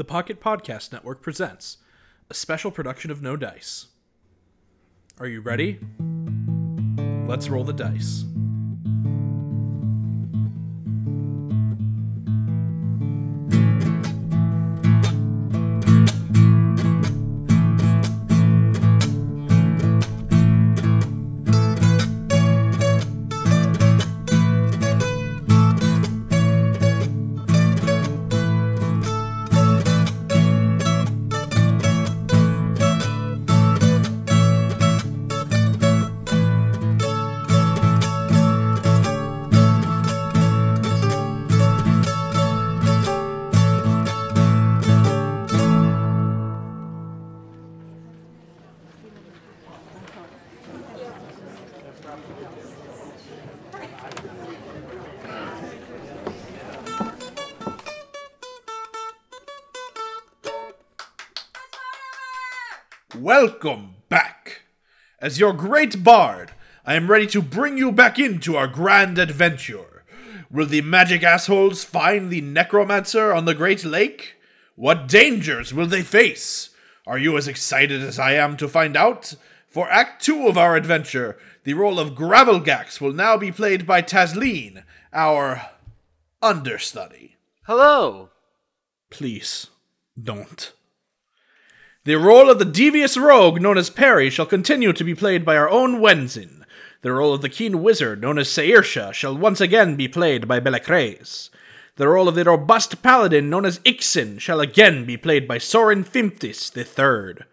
The Pocket Podcast Network presents a special production of No Dice. Are you ready? Let's roll the dice. Welcome back! As your great bard, I am ready to bring you back into our grand adventure. Will the magic assholes find the necromancer on the Great Lake? What dangers will they face? Are you as excited as I am to find out? For Act 2 of our adventure, the role of Gravelgax will now be played by Tasleen, our understudy. Hello! Please, don't. The role of the devious rogue known as Perry shall continue to be played by our own Wenzin. The role of the keen wizard known as Saoirse shall once again be played by Belacraes. The role of the robust paladin known as Ixen shall again be played by Soren Fimtis the Third.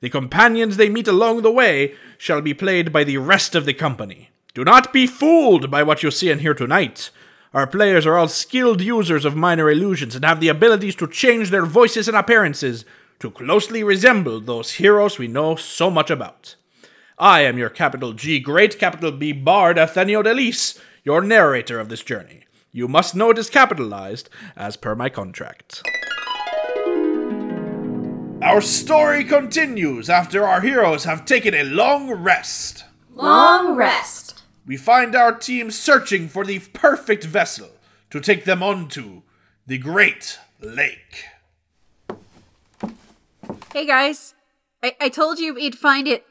The companions they meet along the way shall be played by the rest of the company. Do not be fooled by what you see and hear tonight. Our players are all skilled users of minor illusions and have the abilities to change their voices and appearances to closely resemble those heroes we know so much about. I am your capital G great capital B bard Athenio Delise, your narrator of this journey. You must know it is capitalized, as per my contract. Our story continues after our heroes have taken a long rest. Long rest. We find our team searching for the perfect vessel to take them onto the Great Lake. Hey guys, I told you we'd find it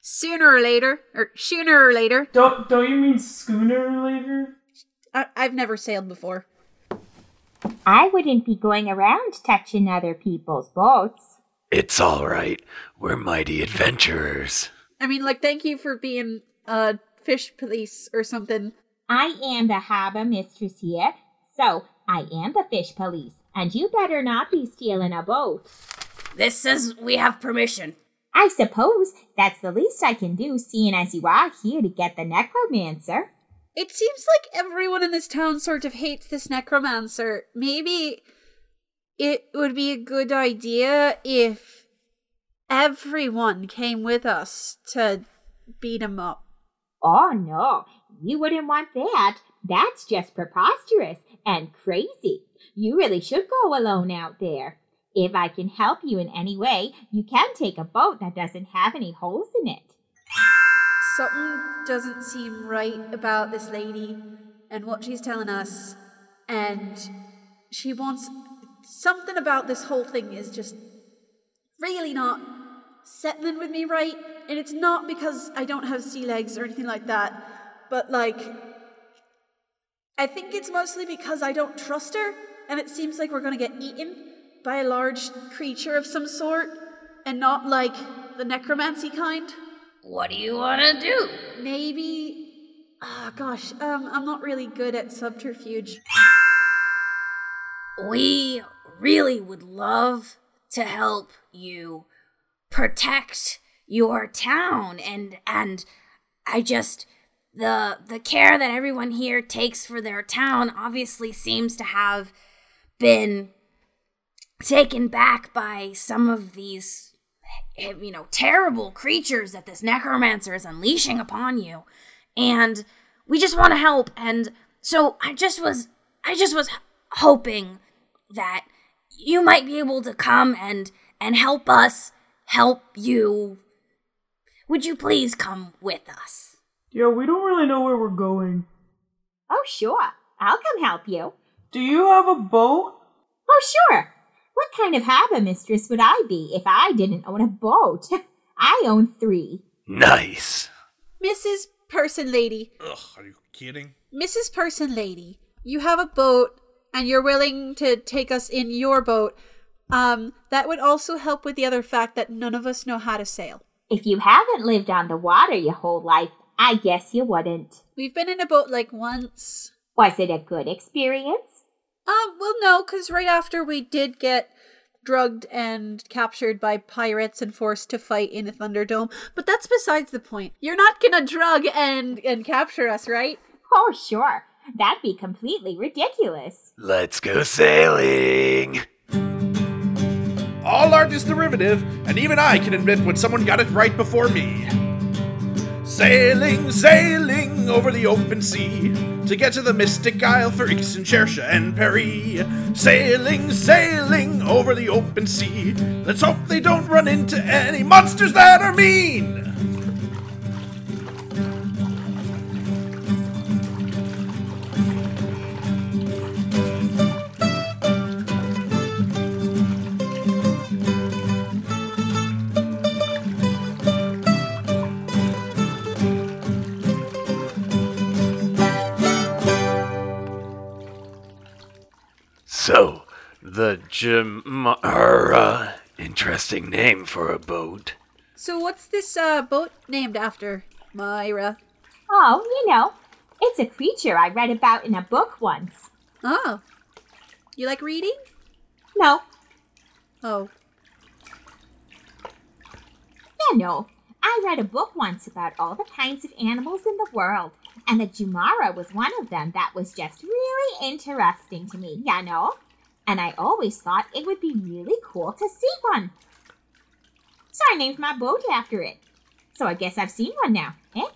sooner or later. Don't you mean schooner or later? I've never sailed before. I wouldn't be going around touching other people's boats. It's all right. We're mighty adventurers. I mean, like, thank you for being fish police or something. I am the harbor mistress here, so I am the fish police, and you better not be stealing a boat. This says we have permission. I suppose that's the least I can do, seeing as you are here to get the necromancer. It seems like everyone in this town sort of hates this necromancer. Maybe it would be a good idea if everyone came with us to beat him up. Oh no, you wouldn't want that. That's just preposterous and crazy. You really should go alone out there. If I can help you in any way, you can take a boat that doesn't have any holes in it. Something doesn't seem right about this lady and what she's telling us. And she wants... Something about this whole thing is just really not settling with me right. And it's not because I don't have sea legs or anything like that. But, like, I think it's mostly because I don't trust her. And it seems like we're going to get eaten by a large creature of some sort, and not, like, the necromancy kind. What do you want to do? Maybe... I'm not really good at subterfuge. We really would love to help you protect your town, and I just... The care that everyone here takes for their town obviously seems to have been taken back by some of these, terrible creatures that this necromancer is unleashing upon you, and we just want to help. And so I just was hoping that you might be able to come and help us help you. Would you please come with us? Yeah, we don't really know where we're going. Oh, sure. I'll come help you. Do you have a boat? Oh, sure. What kind of harbour mistress would I be if I didn't own a boat? I own 3. Nice. Mrs. Person Lady. Ugh, are you kidding? Mrs. Person Lady, you have a boat and you're willing to take us in your boat. That would also help with the other fact that none of us know how to sail. If you haven't lived on the water your whole life, I guess you wouldn't. We've been in a boat like once. Was it a good experience? Well, no, because right after we did get drugged and captured by pirates and forced to fight in the Thunderdome. But that's besides the point. You're not gonna drug and capture us, right? Oh, sure. That'd be completely ridiculous. Let's go sailing! All art is derivative, and even I can admit when someone got it right before me. Sailing, sailing over the open sea, to get to the mystic isle for Ixen, Saoirse, and Perry. Sailing, sailing over the open sea, let's hope they don't run into any monsters that are mean! So, the Jimmyra, interesting name for a boat. So what's this boat named after, Myra? Oh, you know, it's a creature I read about in a book once. Oh. You like reading? No. Oh. Yeah, no. I read a book once about all the kinds of animals in the world. And the Jimmyra was one of them that was just really interesting to me, you know? And I always thought it would be really cool to see one. So I named my boat after it. So I guess I've seen one now, eh?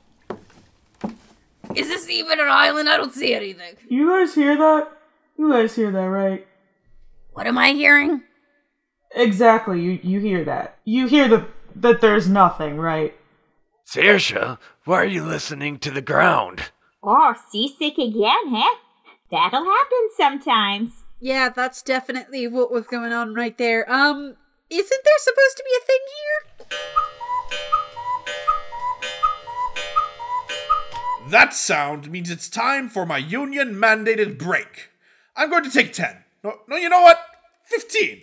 Is this even an island? I don't see anything. You guys hear that? You guys hear that, right? What am I hearing? Exactly, you hear that. You hear that there's nothing, right? Saoirse, why are you listening to the ground? Oh, seasick again, huh? That'll happen sometimes. Yeah, that's definitely what was going on right there. Isn't there supposed to be a thing here? That sound means it's time for my union-mandated break. I'm going to take 10. No, you know what? 15.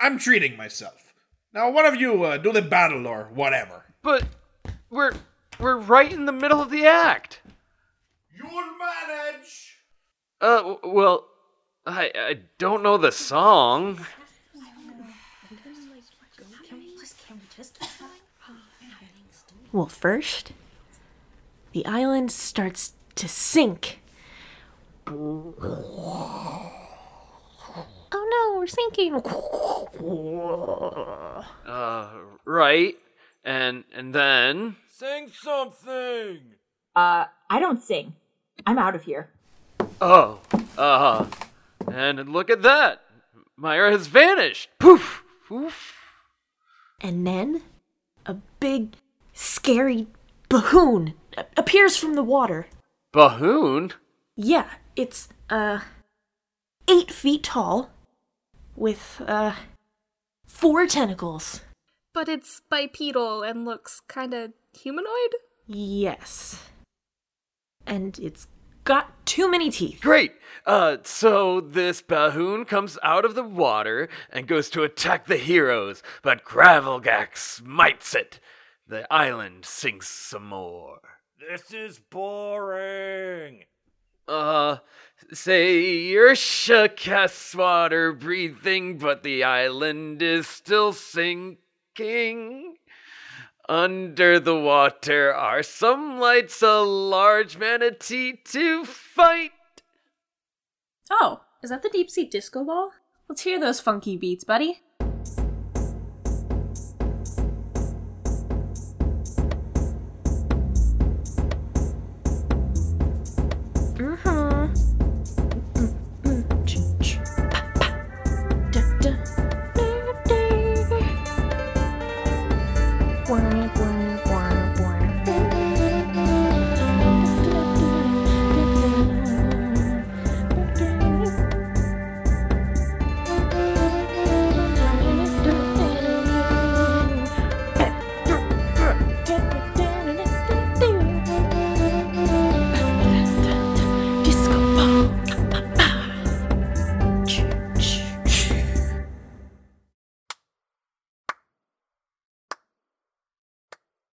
I'm treating myself. Now, one of you do the battle or whatever. But... We're right in the middle of the act. You'll manage. Well, I don't know the song. Well, first, the island starts to sink. Oh no, we're sinking. Right. And then... Sing something! I don't sing. I'm out of here. Oh, and look at that! Myra has vanished! Poof! Poof! And then, a big, scary Bahoon appears from the water. Bahoon? Yeah, it's, 8 feet tall, with, 4 tentacles. But it's bipedal and looks kind of humanoid? Yes. And it's got too many teeth. Great! So this Bahoon comes out of the water and goes to attack the heroes, but Gravelgax smites it. The island sinks some more. This is boring! Saoirse casts water breathing, but the island is still sinking. King. Under the water are some lights, a large manatee to fight. Oh, is that the deep sea disco ball? Let's hear those funky beats, buddy.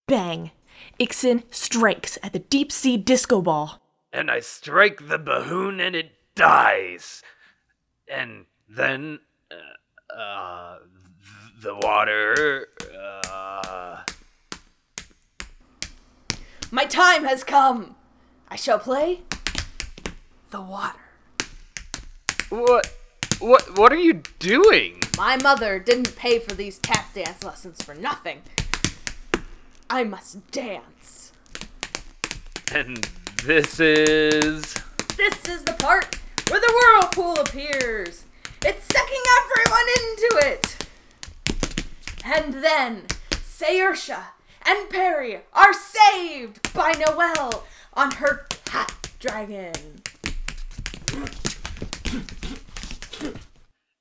Bang! Ixen strikes at the deep-sea disco ball. And I strike the Bahoon and it dies. And then, the water, My time has come! I shall play the water. What are you doing? My mother didn't pay for these tap dance lessons for nothing. I must dance. And This is the part where the whirlpool appears. It's sucking everyone into it. And then Saoirse and Perry are saved by Noelle on her cat dragon.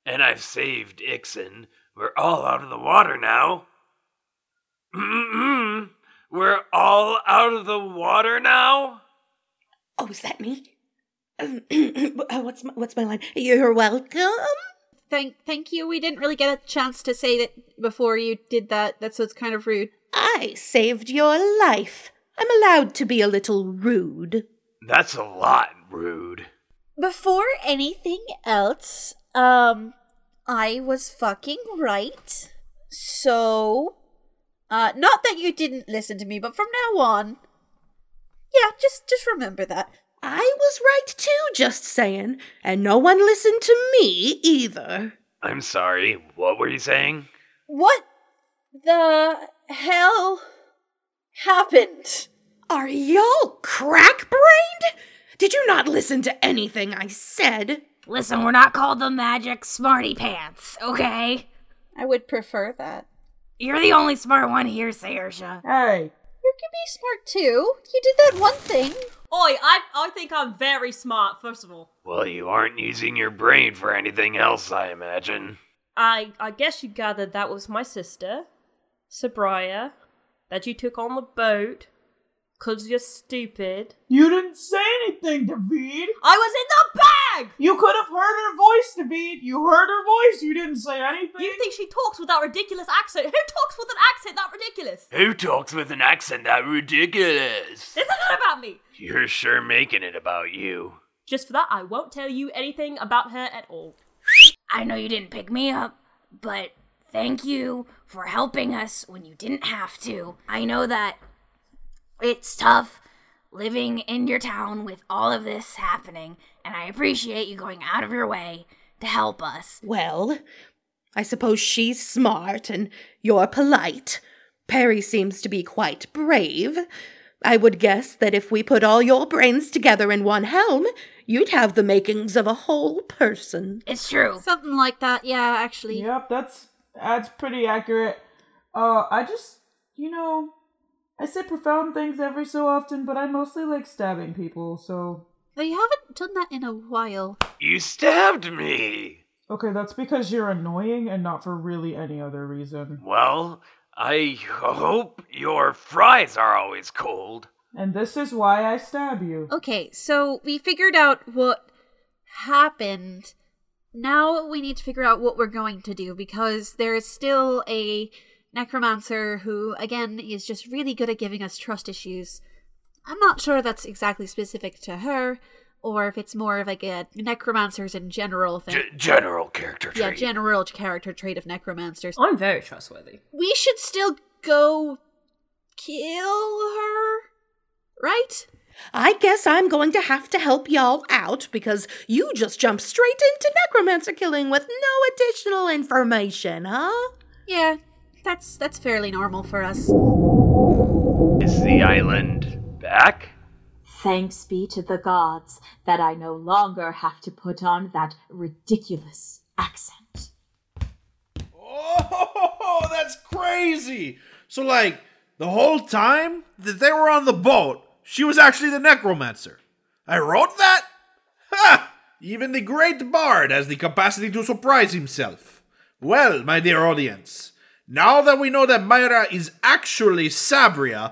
And I've saved Ixen. We're all out of the water now. Mm-mm. We're all out of the water now? Oh, is that me? What's my line? You're welcome? Thank you. We didn't really get a chance to say that before you did that. That's what's kind of rude. I saved your life. I'm allowed to be a little rude. That's a lot rude. Before anything else, I was fucking right. So, not that you didn't listen to me, but from now on, yeah, just remember that. I was right too, just saying. And no one listened to me either. I'm sorry, what were you saying? What the hell happened? Are y'all crack-brained? Did you not listen to anything I said? Listen, we're not called the Magic Smarty Pants, okay? I would prefer that. You're the only smart one here, Saoirse. Hey. You can be smart too. You did that one thing. Oi, I think I'm very smart, first of all. Well, you aren't using your brain for anything else, I imagine. I guess you gathered that was my sister, Sabria, that you took on the boat. Because you're stupid. You didn't say anything, David! I was in the bag! You could have heard her voice, David! You heard her voice, you didn't say anything! You think she talks with that ridiculous accent? Who talks with an accent that ridiculous? Who talks with an accent that ridiculous? This is not about me! You're sure making it about you. Just for that, I won't tell you anything about her at all. I know you didn't pick me up, but thank you for helping us when you didn't have to. I know that... it's tough living in your town with all of this happening, and I appreciate you going out of your way to help us. Well, I suppose she's smart and you're polite. Perry seems to be quite brave. I would guess that if we put all your brains together in one helm, you'd have the makings of a whole person. It's true. Something like that, yeah, actually. Yep, that's pretty accurate. I say profound things every so often, but I mostly like stabbing people, so... But you haven't done that in a while. You stabbed me! Okay, that's because you're annoying and not for really any other reason. Well, I hope your fries are always cold. And this is why I stab you. Okay, so we figured out what happened. Now we need to figure out what we're going to do, because there is still a... necromancer who, again, is just really good at giving us trust issues. I'm not sure that's exactly specific to her, or if it's more of like a necromancers in general thing. General character trait. Yeah, general character trait of necromancers. I'm very trustworthy. We should still go kill her, right? I guess I'm going to have to help y'all out because you just jumped straight into necromancer killing with no additional information, huh? Yeah. That's fairly normal for us. Is the island back? Thanks be to the gods that I no longer have to put on that ridiculous accent. Oh, that's crazy! So, like, the whole time that they were on the boat, she was actually the necromancer. I wrote that? Ha! Even the great bard has the capacity to surprise himself. Well, my dear audience... now that we know that Myra is actually Sabria,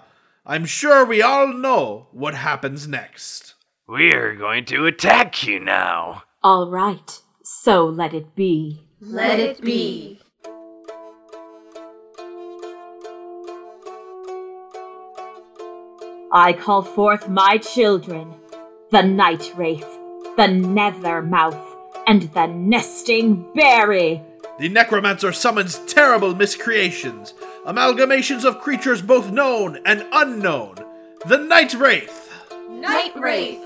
I'm sure we all know what happens next. We're going to attack you now. All right, so let it be. Let it be. I call forth my children, the Night Wraith, the Nethermouth, and the Nesting Berry. The Necromancer summons terrible miscreations, amalgamations of creatures both known and unknown. The Night Wraith. Night Wraith.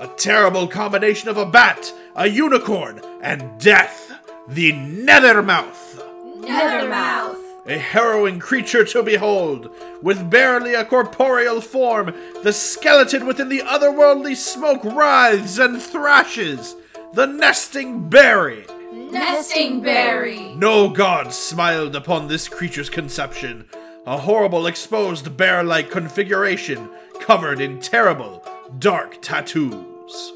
A terrible combination of a bat, a unicorn, and death. The Nethermouth. Nethermouth. A harrowing creature to behold, with barely a corporeal form, the skeleton within the otherworldly smoke writhes and thrashes. The Nesting Berry. Nesting Berry. No god smiled upon this creature's conception. A horrible exposed bear-like configuration, covered in terrible, dark tattoos.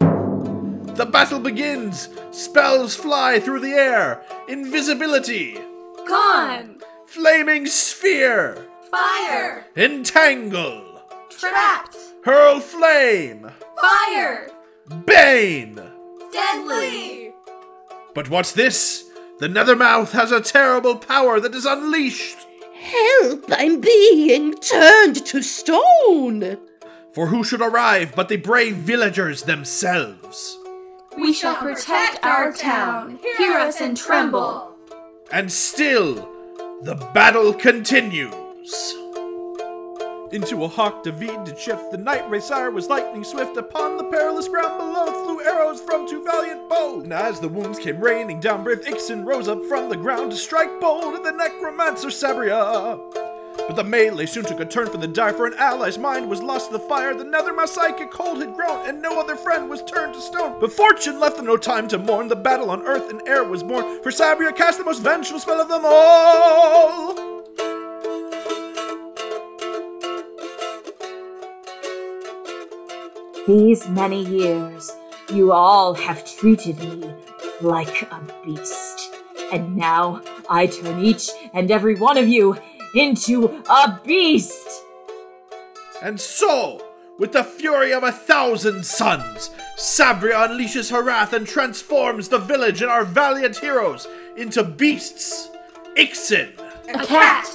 The battle begins. Spells fly through the air. Invisibility. Gone. Flaming sphere. Fire. Entangle. Trapped. Hurl flame. Fire. Bane. Deadly. But what's this? The Nethermouth has a terrible power that is unleashed. Help, I'm being turned to stone. For who should arrive but the brave villagers themselves? We shall protect our town. Hear us and tremble. And still, the battle continues. Into a hawk devied shift, the Night Wraith's ire was lightning swift. Upon the perilous ground below flew arrows from two valiant bows. And as the wounds came raining down, brave Ixen rose up from the ground to strike bold at the necromancer Sabria. But the melee soon took a turn for the dire, for an ally's mind was lost to the fire. The Nethermouth's psychic cold had grown, and no other friend was turned to stone. But fortune left them no time to mourn, the battle on earth and air was born, for Sabria cast the most vengeful spell of them all. These many years, you all have treated me like a beast. And now I turn each and every one of you into a beast! And so, with the fury of 1,000 suns, Sabria unleashes her wrath and transforms the village and our valiant heroes into beasts. Ixen. A cat.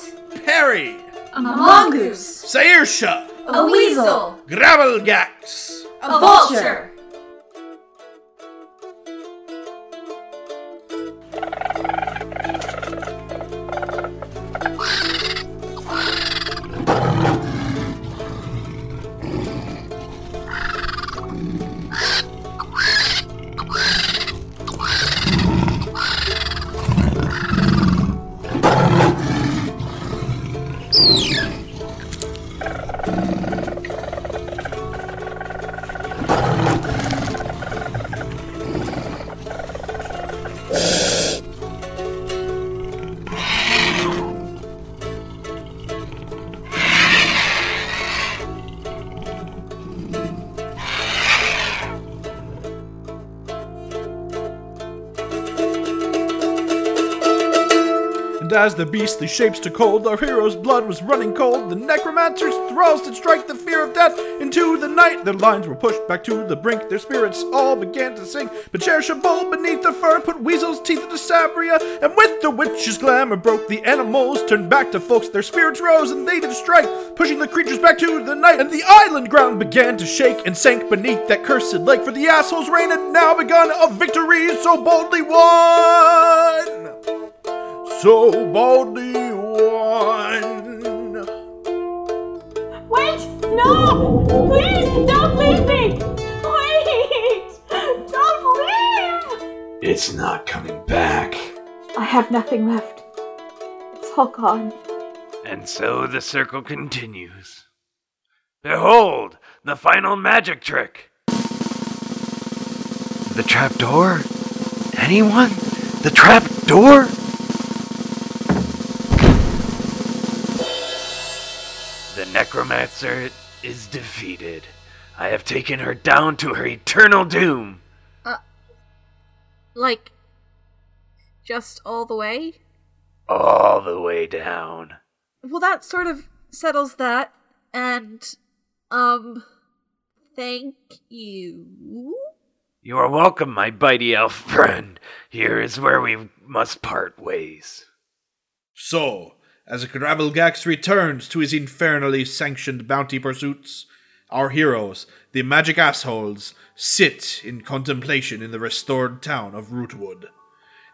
Perry. A mongoose. Saoirse. A weasel. Gravelgax. A vulture. As the beastly shapes took hold, our hero's blood was running cold. The necromancer's thralls did strike the fear of death into the night. Their lines were pushed back to the brink, their spirits all began to sink. But Cherisha bold beneath the fur put weasel's teeth into Sabria, and with the witch's glamour broke. The animals turned back to folks, their spirits rose and they did strike, pushing the creatures back to the night. And the island ground began to shake and sank beneath that cursed lake, for the asshole's reign had now begun, a victory so boldly won. So boldly won. Wait! No! Please don't leave me! Wait! Don't leave! It's not coming back. I have nothing left. It's all gone. And so the circle continues. Behold, the final magic trick! The trapdoor? Anyone? The trapdoor? Necromancer is defeated. I have taken her down to her eternal doom. Just all the way? All the way down. Well, that sort of settles that. And, thank you. You are welcome, my bitey elf friend. Here is where we must part ways. So, As Gravelgax returns to his infernally sanctioned bounty pursuits, our heroes, the magic assholes, sit in contemplation in the restored town of Rootwood.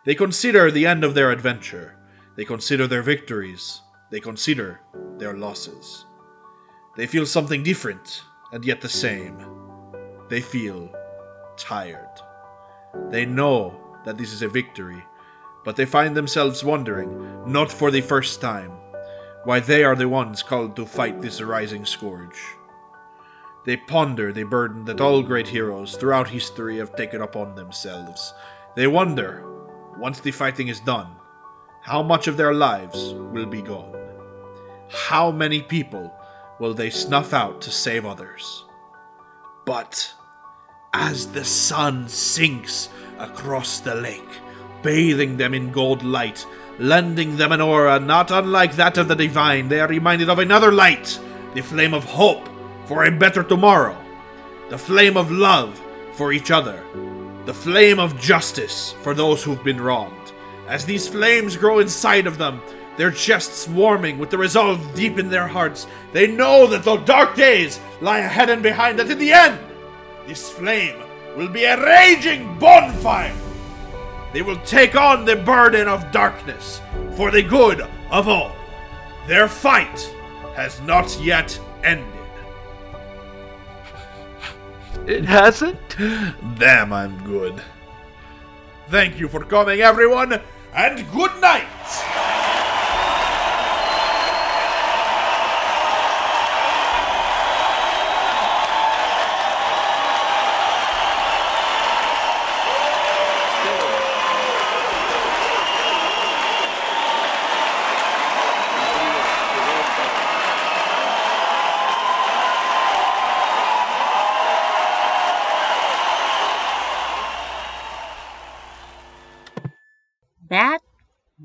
They consider the end of their adventure. They consider their victories. They consider their losses. They feel something different, and yet the same. They feel tired. They know that this is a victory, but they find themselves wondering, not for the first time, why they are the ones called to fight this rising scourge. They ponder the burden that all great heroes throughout history have taken upon themselves. They wonder, once the fighting is done, how much of their lives will be gone? How many people will they snuff out to save others? But as the sun sinks across the lake, bathing them in gold light, lending them an aura not unlike that of the divine, they are reminded of another light, the flame of hope for a better tomorrow, the flame of love for each other, the flame of justice for those who've been wronged. As these flames grow inside of them, their chests warming with the resolve deep in their hearts, they know that though dark days lie ahead and behind, that in the end, this flame will be a raging bonfire. They will take on the burden of darkness for the good of all. Their fight has not yet ended. It hasn't? Damn, I'm good. Thank you for coming, everyone, and good night!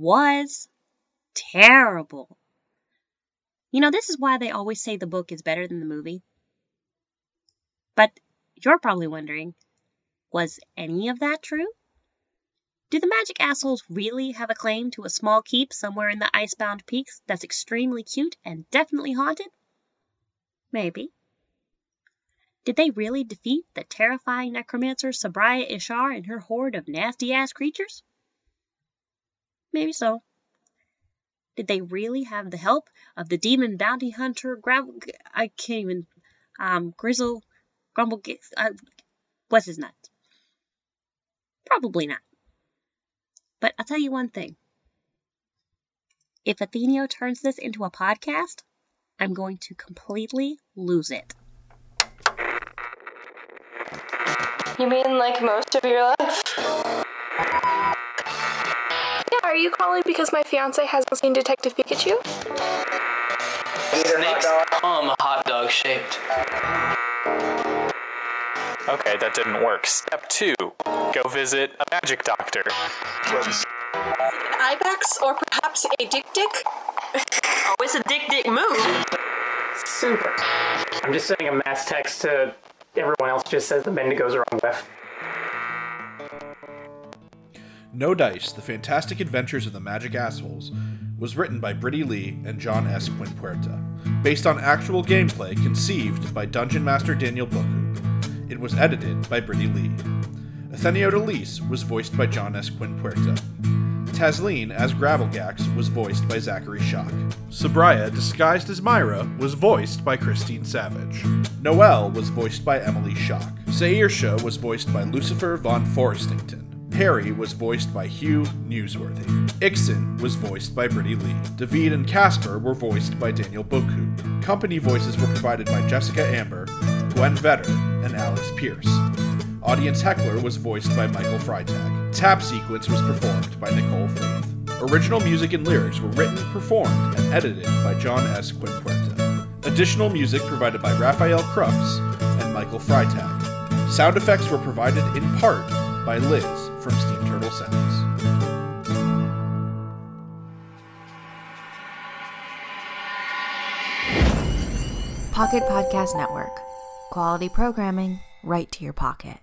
Was terrible. You know, this is why they always say the book is better than the movie. But you're probably wondering, was any of that true? Do the magic assholes really have a claim to a small keep somewhere in the Icebound Peaks that's extremely cute and definitely haunted? Maybe. Did they really defeat the terrifying necromancer Sabria Ishar and her horde of nasty-ass creatures? Maybe so. Did they really have the help of the demon bounty hunter Grizzle Grumble? What's his nuts? Probably not. But I'll tell you one thing. If Athenio turns this into a podcast, I'm going to completely lose it. You mean like most of your life? Are you calling because my fiance hasn't seen Detective Pikachu? Snakes come hot dog shaped. Okay, that didn't work. Step 2, go visit a magic doctor. Is it an ibex or perhaps a dick? Oh, it's a dick move. Super. I'm just sending a mass text to everyone else, just says the Bendigo's wrong with. No Dice, The Fantastic Adventures of the Magic Assholes was written by Brittany Lee and John S. Quinpuerta, based on actual gameplay conceived by Dungeon Master Daniel Boku. It was edited by Brittany Lee. Athenio Delise was voiced by John S. Quinpuerta. Tasleen as Gravelgax was voiced by Zachary Schock. Sabria, disguised as Myra, was voiced by Christine Savage. Noelle was voiced by Emily Schock. Saoirse was voiced by Lucifer von Forrestington. Harry was voiced by Hugh Newsworthy. Ixen was voiced by Brittany Lee. David and Casper were voiced by Daniel Boku. Company voices were provided by Jessica Amber, Gwen Vetter, and Alex Pierce. Audience Heckler was voiced by Michael Freitag. Tap Sequence was performed by Nicole Faith. Original music and lyrics were written, performed, and edited by John S. Quinpuerta. Additional music provided by Raphael Krups and Michael Freitag. Sound effects were provided in part by Liz from Steam Turtle Sounds. Pocket Podcast Network. Quality programming right to your pocket.